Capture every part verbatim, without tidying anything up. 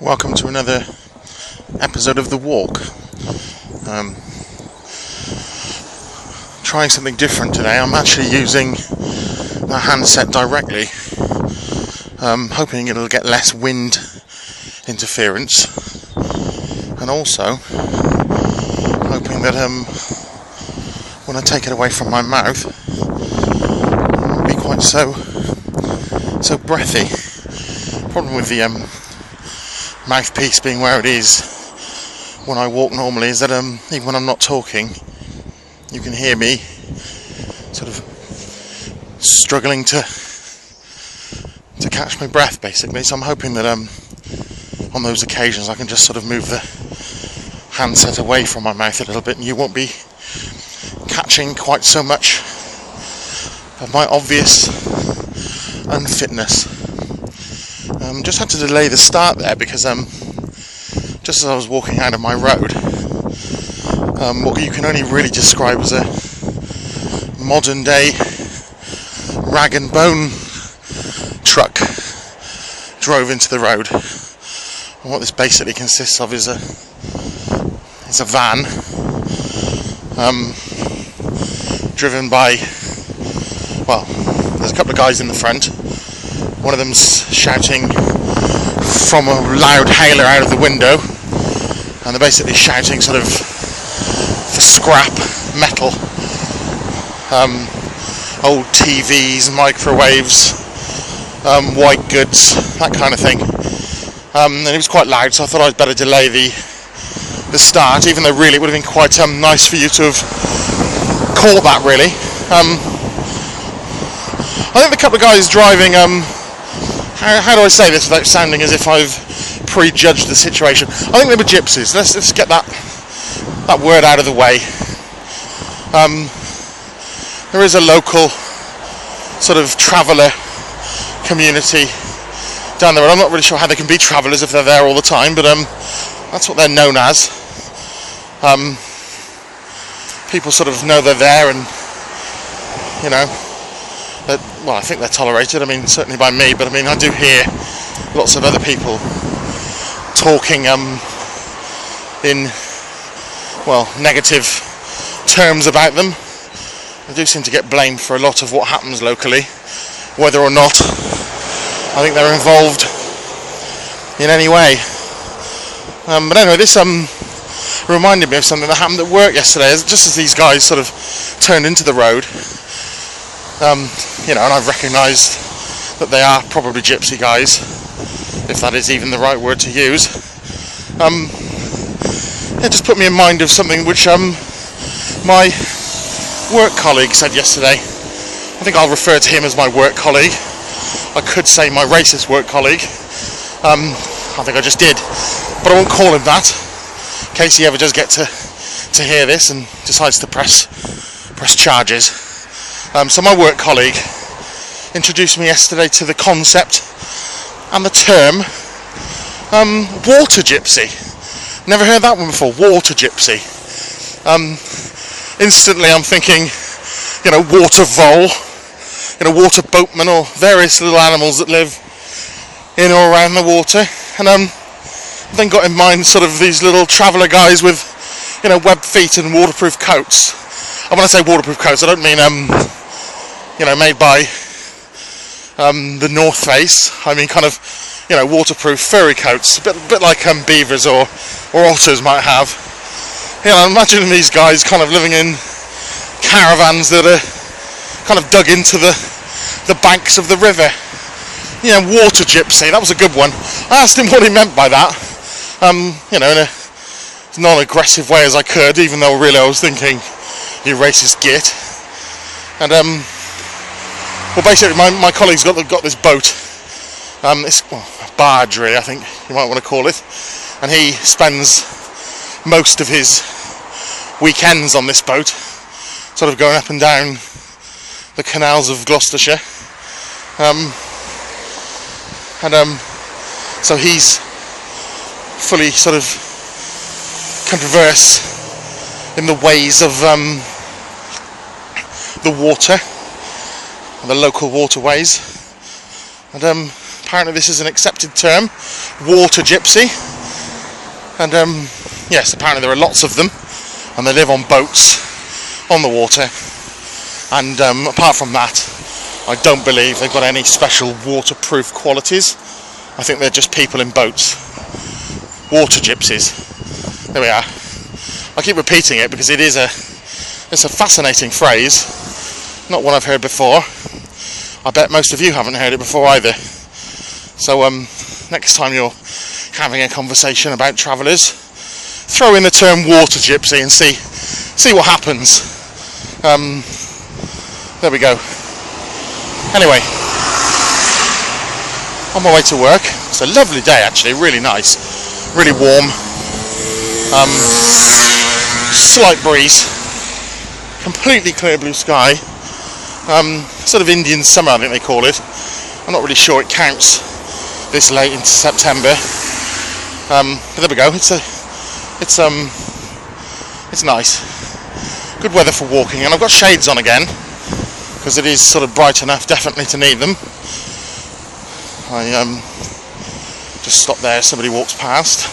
Welcome to another episode of The Walk. Um, trying something different today. I'm actually using the handset directly. Um, hoping it'll get less wind interference. And also, hoping that um, when I take it away from my mouth, it won't be quite so, so breathy. Problem with the... Um, mouthpiece being where it is when I walk normally is that um, even when I'm not talking, you can hear me sort of struggling to to catch my breath, basically. So I'm hoping that um, on those occasions I can just sort of move the handset away from my mouth a little bit, and you won't be catching quite so much of my obvious unfitness. Um, just had to delay the start there because um, just as I was walking out of my road, um, what you can only really describe as a modern day rag and bone truck drove into the road. And what this basically consists of is a it's a van um, driven by, well, there's a couple of guys in the front. One of them's shouting from a loud hailer out of the window, and they're basically shouting sort of for scrap metal, um, old T Vs, microwaves, um, white goods, that kind of thing. Um, and it was quite loud, so I thought I'd better delay the the start, even though really it would have been quite um, nice for you to have caught that, really. Um, I think the couple of guys driving... Um, How, how do I say this without sounding as if I've prejudged the situation? I think they were gypsies. Let's, let's get that that word out of the way. Um, there is a local sort of traveller community down the road. I'm not really sure how they can be travellers if they're there all the time, but um, that's what they're known as. Um, people sort of know they're there, and you know. Well, I think they're tolerated, I mean, certainly by me, but I mean, I do hear lots of other people talking um, in, well, negative terms about them. I do seem to get blamed for a lot of what happens locally, whether or not I think they're involved in any way. Um, but anyway, this um, reminded me of something that happened at work yesterday, just as these guys sort of turned into the road. Um, you know, and I've recognised that they are probably gypsy guys, if that is even the right word to use. Um, it just put me in mind of something which um, my work colleague said yesterday. I think I'll refer to him as my work colleague. I could say my racist work colleague. Um, I think I just did, but I won't call him that, in case he ever does get to to hear this and decides to press press charges. Um, so my work colleague introduced me yesterday to the concept and the term um, water gypsy. Never heard that one before, water gypsy. Um, instantly I'm thinking, you know, water vole, you know, water boatman, or various little animals that live in or around the water. And um, then got in mind sort of these little traveller guys with, you know, webbed feet and waterproof coats. And when I say waterproof coats, I don't mean um, you know, made by um, the North Face. I mean kind of, you know, waterproof furry coats, a bit, a bit like um, beavers or, or otters might have. You know, imagine these guys kind of living in caravans that are kind of dug into the, the banks of the river. You know, water gypsy, that was a good one. I asked him what he meant by that, um, you know, in a non-aggressive way as I could, even though really I was thinking, you racist git. And um, well, basically my, my colleague's got got this boat, um, it's well, a barge really, I think you might want to call it, and he spends most of his weekends on this boat, sort of going up and down the canals of Gloucestershire, um, and um, so he's fully sort of converse in the ways of um, the water, the local waterways, and um, apparently this is an accepted term, water gypsy. And um, yes, apparently there are lots of them, and they live on boats on the water. And um, apart from that, I don't believe they've got any special waterproof qualities. I think they're just people in boats. Water gypsies. There we are. I keep repeating it because it is a it's a fascinating phrase. Not one I've heard before. I bet most of you haven't heard it before either. So um, next time you're having a conversation about travellers, throw in the term water gypsy and see see what happens. Um, there we go. Anyway, on my way to work. It's a lovely day actually, really nice, really warm. Um, slight breeze, completely clear blue sky. Um, sort of Indian summer, I think they call it. I'm not really sure it counts this late into September. Um, but there we go. It's a, it's um, it's nice. Good weather for walking, and I've got shades on again because it is sort of bright enough, definitely to need them. I um, just stopped there. Somebody walks past.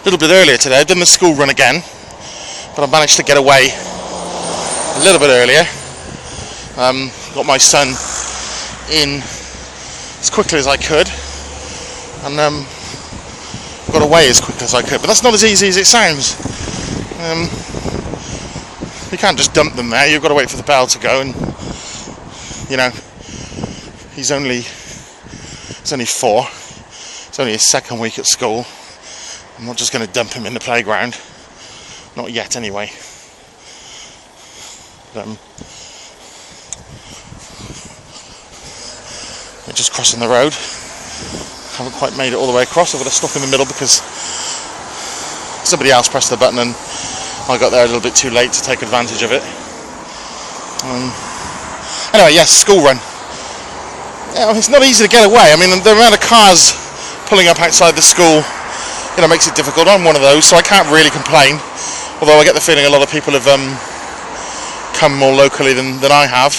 A little bit earlier today, I've done the school run again, but I managed to get away a little bit earlier. Um, got my son in as quickly as I could, and um, got away as quickly as I could. But that's not as easy as it sounds. Um, you can't just dump them there. You've got to wait for the bell to go, and you know he's only he's only four. It's only his second week at school. I'm not just going to dump him in the playground. Not yet, anyway. Um, we're just crossing the road. Haven't quite made it all the way across. I've got to stop in the middle because somebody else pressed the button and I got there a little bit too late to take advantage of it. Um, anyway, yes, school run. Yeah, it's not easy to get away. I mean, the amount of cars pulling up outside the school, you know, makes it difficult. I'm one of those, so I can't really complain. Although I get the feeling a lot of people have um, come more locally than, than I have,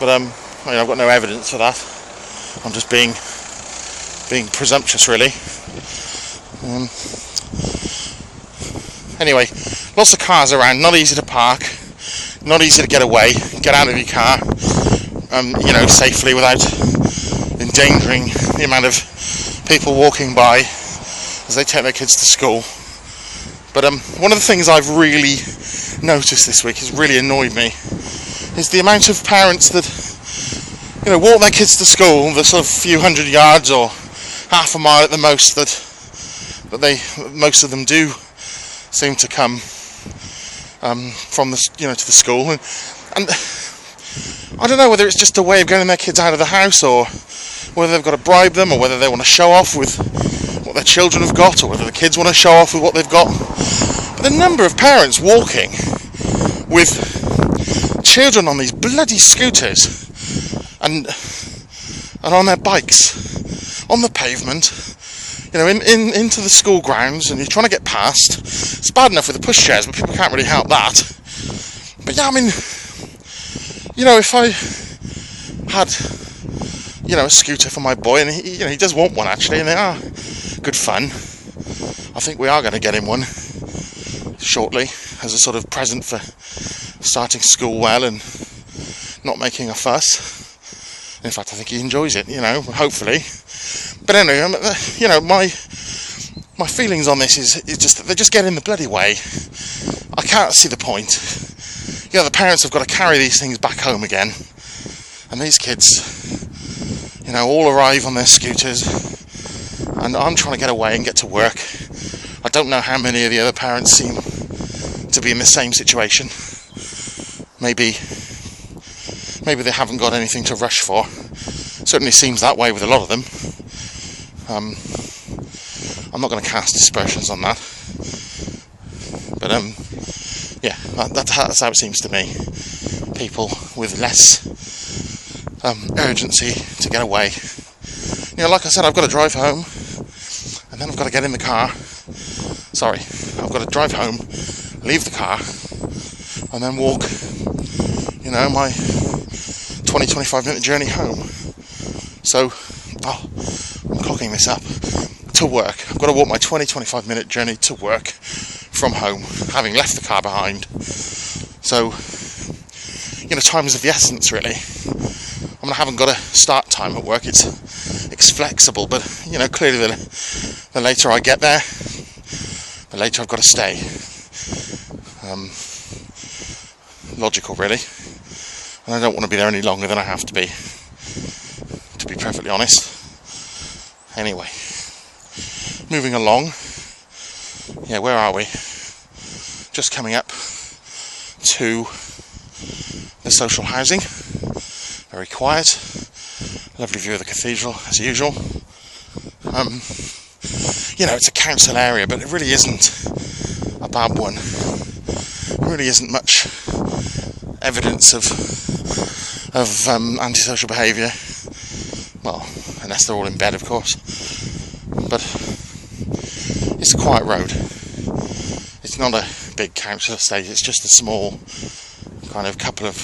but um, I mean, I've got no evidence for that. I'm just being being presumptuous, really. Um, anyway, lots of cars around, not easy to park, not easy to get away, get out of your car, um, you know, safely without endangering the amount of people walking by as they take their kids to school. But um, one of the things I've really noticed this week, has really annoyed me, is the amount of parents that, you know, walk their kids to school, the sort of few hundred yards or half a mile at the most that that they most of them do seem to come um, from the, you know, to the school, and, and I don't know whether it's just a way of getting their kids out of the house, or whether they've got to bribe them, or whether they want to show off with what their children have got, or whether the kids want to show off with what they've got. But the number of parents walking with children on these bloody scooters and and on their bikes on the pavement, you know, in, in into the school grounds, and you're trying to get past. It's bad enough with the pushchairs, but people can't really help that. But yeah, I mean, you know, if I had, you know, a scooter for my boy, and he, you know, he does want one actually, and they are good fun. I think we are going to get him one shortly as a sort of present for starting school well and not making a fuss. In fact, I think he enjoys it, you know, hopefully. But anyway, you know, my my feelings on this is, is just that they just get in the bloody way. I can't see the point. You know, the parents have got to carry these things back home again, and these kids, you know, all arrive on their scooters, and I'm trying to get away and get to work. I don't know how many of the other parents seem to be in the same situation. Maybe maybe they haven't got anything to rush for. Certainly seems that way with a lot of them. Um, I'm not going to cast aspersions on that. But um, yeah, that, that, that's how it seems to me. People with less um, urgency to get away. You know, like I said, I've got to drive home, and then I've got to get in the car. Sorry, I've got to drive home, leave the car, and then walk, you know, my twenty to twenty-five minute journey home. So, oh, I'm clogging this up. To work, I've got to walk my twenty to twenty-five minute journey to work from home, having left the car behind. So, you know, time is of the essence, really. I mean, I haven't got a start time at work. It's it's flexible, but you know, clearly the, the later I get there, the later I've got to stay. Um, logical, really. And I don't want to be there any longer than I have to be, to be perfectly honest. Anyway, moving along. Yeah, where are we? Just coming up to the social housing. Very quiet. Lovely view of the cathedral, as usual. Um, you know, it's a council area, but it really isn't a bad one. There really isn't much evidence of of um, antisocial behaviour. Well, unless they're all in bed, of course. But it's a quiet road. It's not a big council estate. It's just a small kind of couple of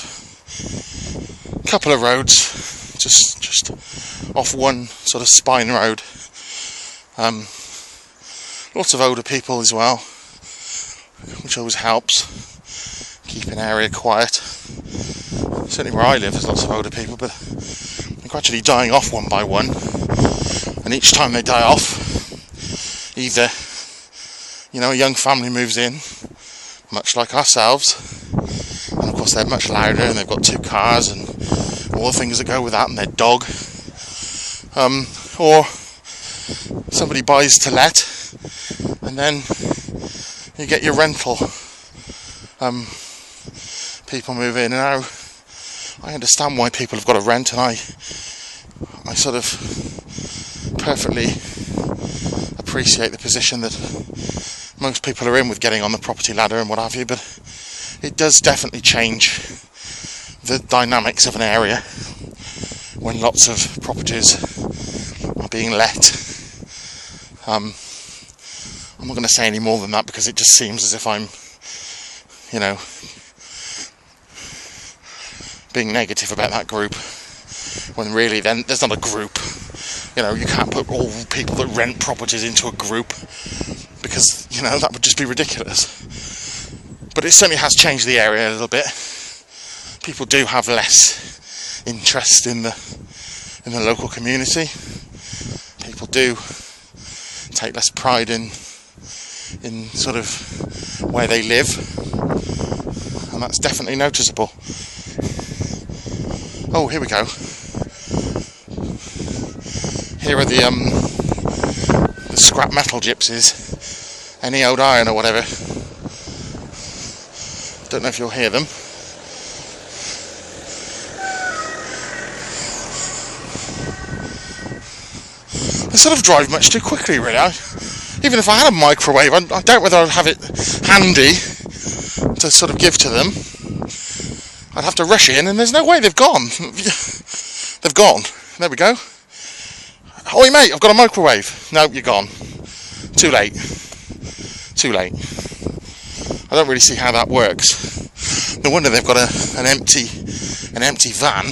couple of roads, just just off one sort of spine road. Um, lots of older people as well, which always helps keep an area quiet. Certainly where I live, there's lots of older people, but they're gradually dying off one by one. And each time they die off, either, you know, a young family moves in, much like ourselves, and of course they're much louder and they've got two cars and all the things that go with that and their dog. Um, or somebody buys to let, and then you get your rental. Um, people move in, and now I understand why people have got to rent, and I, I sort of perfectly appreciate the position that most people are in with getting on the property ladder and what have you, but it does definitely change the dynamics of an area when lots of properties are being let. Um, I'm not going to say any more than that because it just seems as if I'm, you know, being negative about that group, when really then there's not a group. You know, you can't put all people that rent properties into a group because, you know, that would just be ridiculous. But it certainly has changed the area a little bit. People do have less interest in the in the local community. People do take less pride in in sort of where they live, and that's definitely noticeable. Oh, here we go. Here are the, um, the scrap metal gypsies, any old iron or whatever. Don't know if you'll hear them. They sort of drive much too quickly, really. I, even if I had a microwave, I, I doubt whether I'd have it handy to sort of give to them. I'd have to rush in, and there's no way they've gone. They've gone. There we go. Oi mate, I've got a microwave. No, you're gone. Too late. Too late. I don't really see how that works. No wonder they've got a, an empty, an empty van.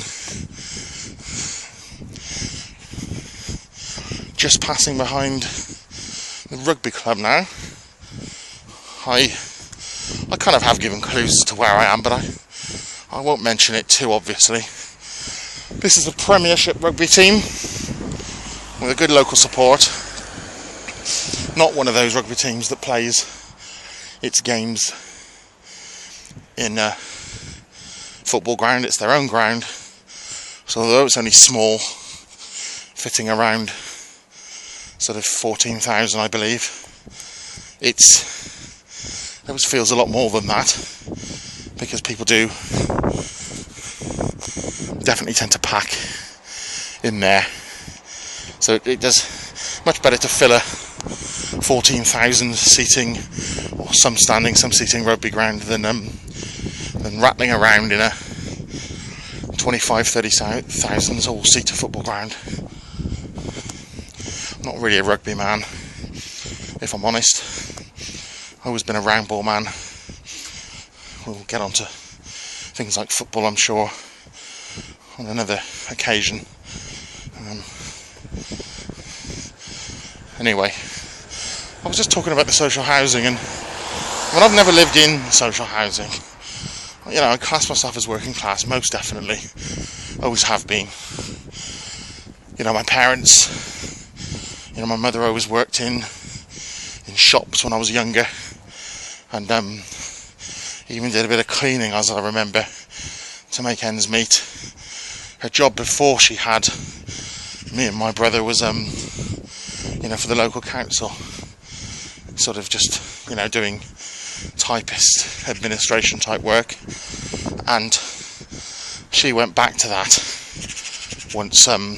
Just passing behind the rugby club now. I, I kind of have given clues as to where I am, but I, I won't mention it too obviously. This is the Premiership rugby team, with a good local support. Not one of those rugby teams that plays its games in a football ground. It's their own ground. So although it's only small, fitting around sort of fourteen thousand, I believe, it's it always feels a lot more than that, because people do definitely tend to pack in there. So it does much better to fill a fourteen thousand seating, or some standing, some seating rugby ground than um, than rattling around in a twenty-five, thirty thousand all seater football ground. I'm not really a rugby man, if I'm honest. I've always been a round ball man. We'll get on to things like football, I'm sure, on another occasion. Um, anyway, I was just talking about the social housing, and well, I've never lived in social housing. You know, I class myself as working class, most definitely. Always have been. You know, my parents, you know, my mother always worked in in shops when I was younger, and um, even did a bit of cleaning, as I remember, to make ends meet. Her job before she had me and my brother was, um, you know, for the local council, sort of just, you know, doing typist administration type work, and she went back to that once um,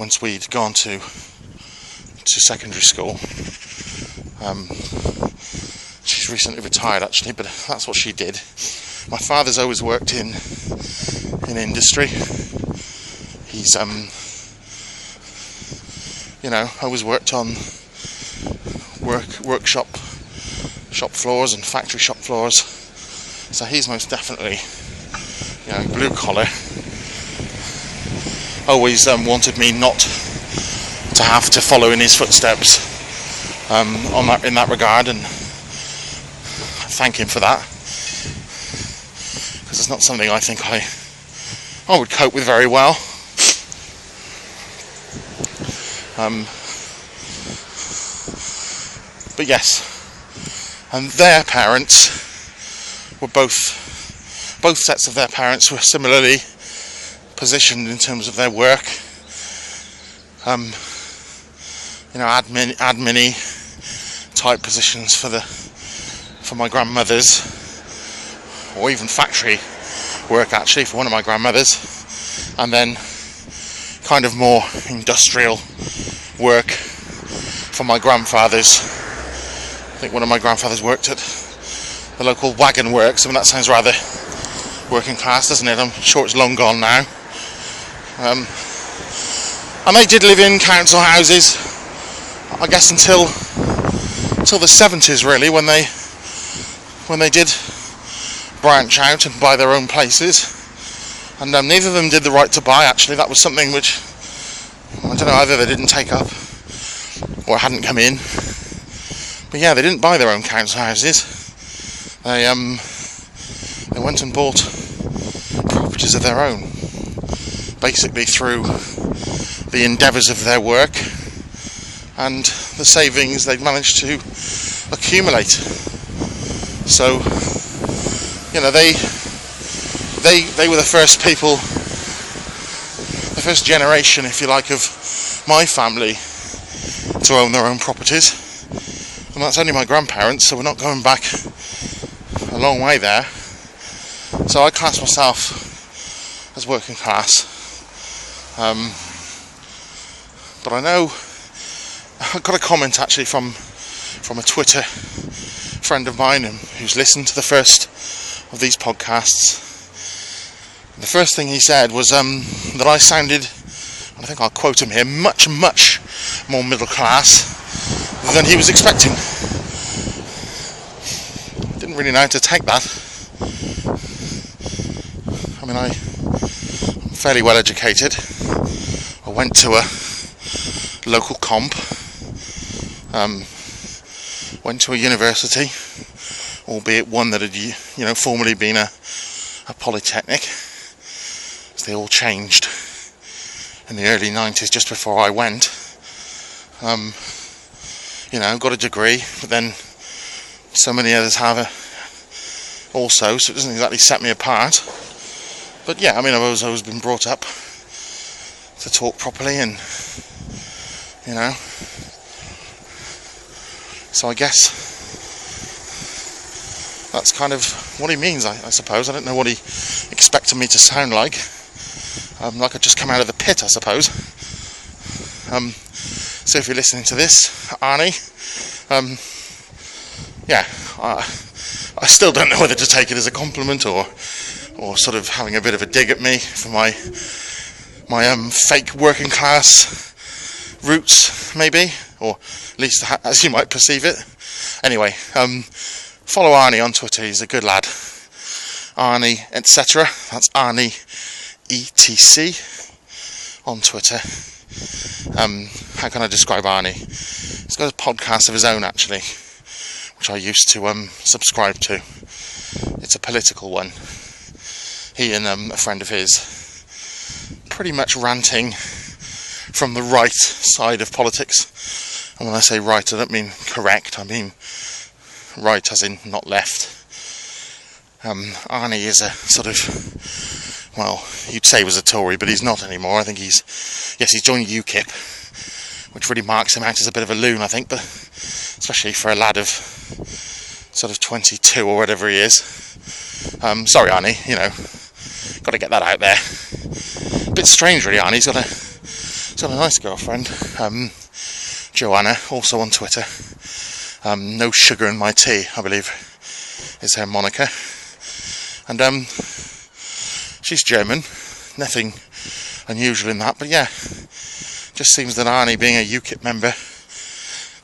once we'd gone to to secondary school. Um, she's recently retired, actually, but that's what she did. My father's always worked in in industry. He's um, you know, always worked on work workshop shop floors and factory shop floors, so he's most definitely, you know, blue collar. Always um, wanted me not to have to follow in his footsteps um, on that, in that regard, and I thank him for that, because it's not something I think I I would cope with very well. Um, but yes. And their parents were both, both sets of their parents were similarly positioned in terms of their work. Um, you know, admin, admin-y type positions for the, for my grandmothers, or even factory work actually for one of my grandmothers, and then kind of more industrial work for my grandfathers. I think one of my grandfathers worked at the local wagon works. I mean, that sounds rather working class, doesn't it? I'm sure it's long gone now. Um, and they did live in council houses, I guess, until until the seventies, really, when they when they did branch out and buy their own places. And um, neither of them did the right to buy. Actually, that was something which I don't know either they didn't take up or hadn't come in. But yeah, they didn't buy their own council houses. They um, they went and bought properties of their own, basically through the endeavours of their work and the savings they'd managed to accumulate. So, you know, they they they were the first people, the first generation, if you like, of my family to own their own properties. And that's only my grandparents, so we're not going back a long way there. So I class myself as working class. Um, but I know I got a comment actually from from a Twitter friend of mine who's listened to the first of these podcasts. The first thing he said was um, that I sounded, I think I'll quote him here, much, much more middle class than he was expecting. I didn't really know how to take that. I mean, I, I'm fairly well educated. I went to a local comp, um, went to a university, albeit one that had, you know, formerly been a, a polytechnic. So they all changed in the early nineties, just before I went. Um, You know, got a degree, but then so many others have a, also, so it doesn't exactly set me apart. But yeah, I mean, I've always, always been brought up to talk properly, and you know, so I guess that's kind of what he means, I, I suppose. I don't know what he expected me to sound like. Um, like I'd just come out of the pit, I suppose. Um, So if you're listening to this, Arnie, um, yeah, I, I still don't know whether to take it as a compliment or, or sort of having a bit of a dig at me for my, my um, fake working class roots, maybe, or at least as you might perceive it. Anyway, um, follow Arnie on Twitter. He's a good lad. Arnie, et cetera. That's Arnie, E T C on Twitter. Um, how can I describe Arnie? He's got a podcast of his own actually, which I used to um, subscribe to. It's a political one. He and um, a friend of his, pretty much ranting from the right side of politics. And when I say right, I don't mean correct. I mean right as in not left. Um, Arnie is a sort of, well, you'd say was a Tory, but he's not anymore. I think he's, yes, he's joined U KIP, which really marks him out as a bit of a loon, I think, but especially for a lad of sort of twenty-two or whatever he is. Um, sorry, Arnie, you know, got to get that out there. A bit strange, really, Arnie. He's got a, he's got a nice girlfriend, um, Joanna, also on Twitter. Um, no sugar in my tea, I believe, is her moniker. And um, she's German, nothing unusual in that, but yeah, just seems that Arnie, being a U KIP member,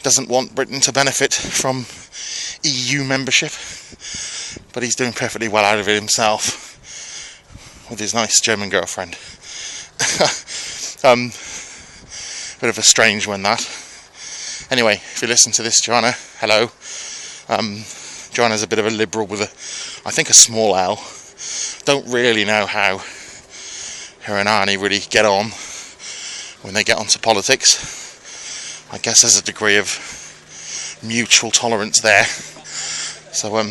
doesn't want Britain to benefit from E U membership, but he's doing perfectly well out of it himself with his nice German girlfriend. um, bit of a strange one, that. Anyway, if you listen to this, Joanna, hello. Um, Joanna's a bit of a liberal with a, I think, a small L. Don't really know how her and Arnie really get on when they get onto politics. I guess there's a degree of mutual tolerance there. So um,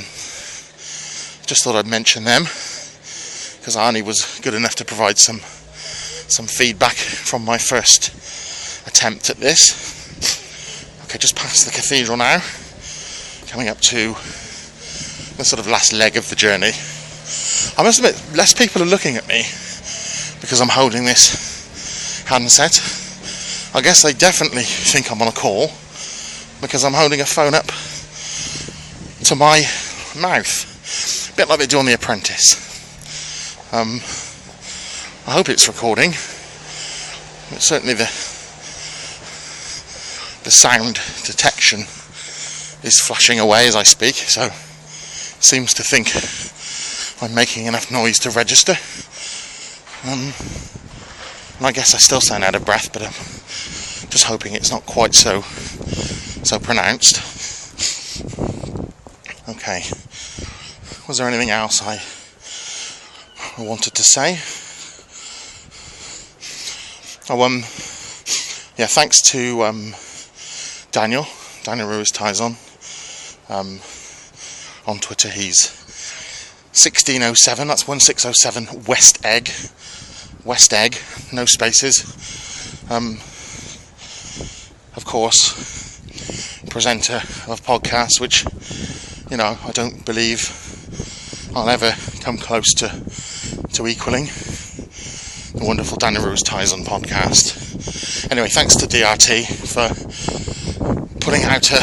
just thought I'd mention them, because Arnie was good enough to provide some some feedback from my first attempt at this. Okay, just past the cathedral now, coming up to the sort of last leg of the journey. I must admit, less people are looking at me because I'm holding this handset. I guess they definitely think I'm on a call because I'm holding a phone up to my mouth, a bit like they do on The Apprentice. Um, I hope it's recording. But certainly the the sound detection is flashing away as I speak, so it seems to think I'm making enough noise to register. Um, and I guess I still sound out of breath, but I'm just hoping it's not quite so so pronounced. Okay, was there anything else I I wanted to say? Oh, um, yeah, thanks to um, Daniel, Daniel Ruiz Tizon. Um, on Twitter, he's sixteen oh seven, that's one six oh seven West Egg, West Egg, no spaces. Um, of course, presenter of podcasts, which, you know, I don't believe I'll ever come close to to equaling the wonderful Daniel Ruiz Tizon podcast. Anyway, thanks to D R T for putting out a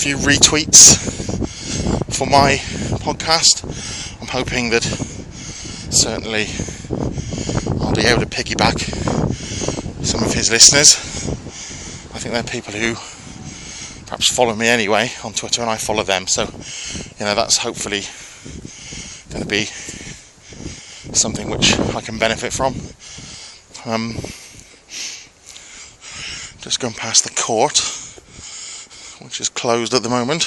few retweets for my podcast. I'm hoping that certainly I'll be able to piggyback some of his listeners. I think they're people who perhaps follow me anyway on Twitter, and I follow them, so you know, that's hopefully going to be something which I can benefit from. Um, just going past the court, which is closed at the moment.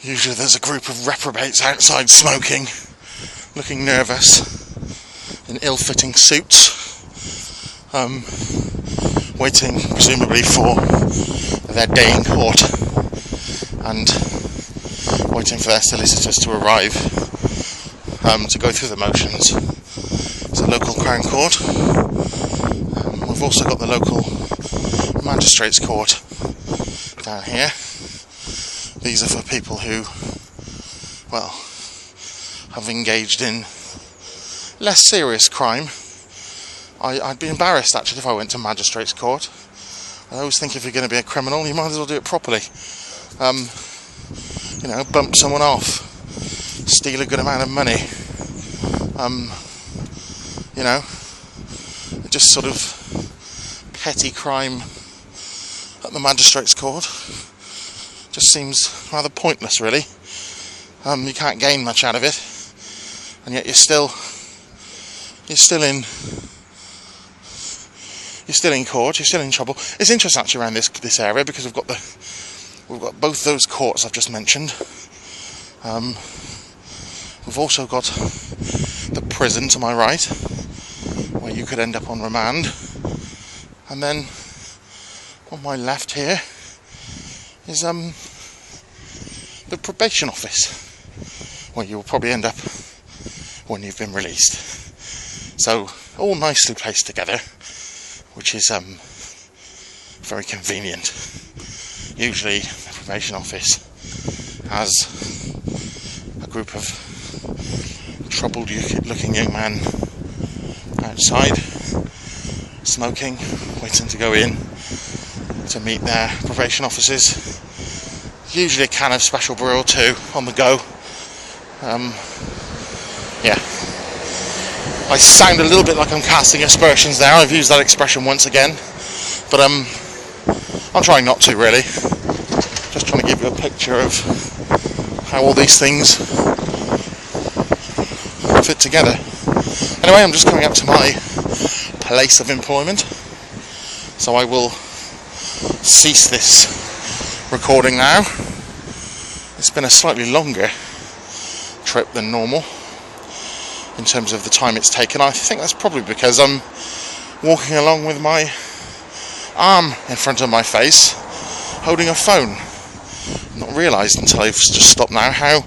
Usually there's a group of reprobates outside smoking, looking nervous, in ill-fitting suits, um, waiting presumably for their day in court, and waiting for their solicitors to arrive um, to go through the motions. It's a local Crown Court. Um, we've also got the local Magistrates Court down here. These are for people who, well, have engaged in less serious crime. I, I'd be embarrassed actually if I went to Magistrates Court. I always think if you're going to be a criminal, you might as well do it properly. Um, you know, bump someone off, steal a good amount of money. Um, you know, just sort of petty crime at the Magistrates Court just seems rather pointless, really. Um, you can't gain much out of it, and yet you're still you're still in you're still in court. You're still in trouble. It's interesting actually around this this area because we've got the we've got both those courts I've just mentioned. Um, we've also got the prison to my right, where you could end up on remand, and then on my left here is um the probation office, where you'll probably end up when you've been released. So all nicely placed together, which is um very convenient. Usually the probation office has a group of troubled looking young men outside smoking, waiting to go in to meet their probation officers. Usually a can of special brew or two on the go. Um, yeah. I sound a little bit like I'm casting aspersions there. I've used that expression once again. But um, I'm trying not to, really. Just trying to give you a picture of how all these things fit together. Anyway, I'm just coming up to my place of employment, so I will cease this recording now. It's been a slightly longer trip than normal in terms of the time it's taken. I think that's probably because I'm walking along with my arm in front of my face holding a phone. I've not realised until I've just stopped now how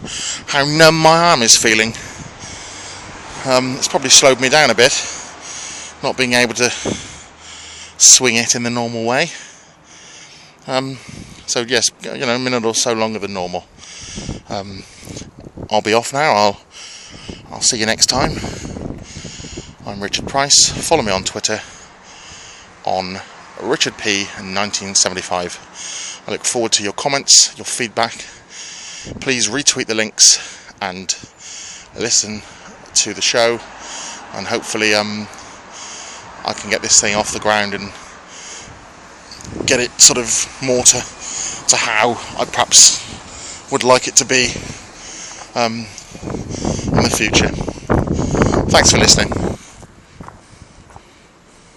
how numb my arm is feeling. Um, it's probably slowed me down a bit, not being able to swing it in the normal way. Um, so yes, you know, a minute or so longer than normal. Um, I'll be off now. I'll I'll see you next time. I'm Richard Price. Follow me on Twitter on Richard P nineteen seventy-five. I look forward to your comments, your feedback. Please retweet the links and listen to the show, and hopefully um, I can get this thing off the ground and get it sort of more to, to how I perhaps would like it to be um, in the future. Thanks for listening.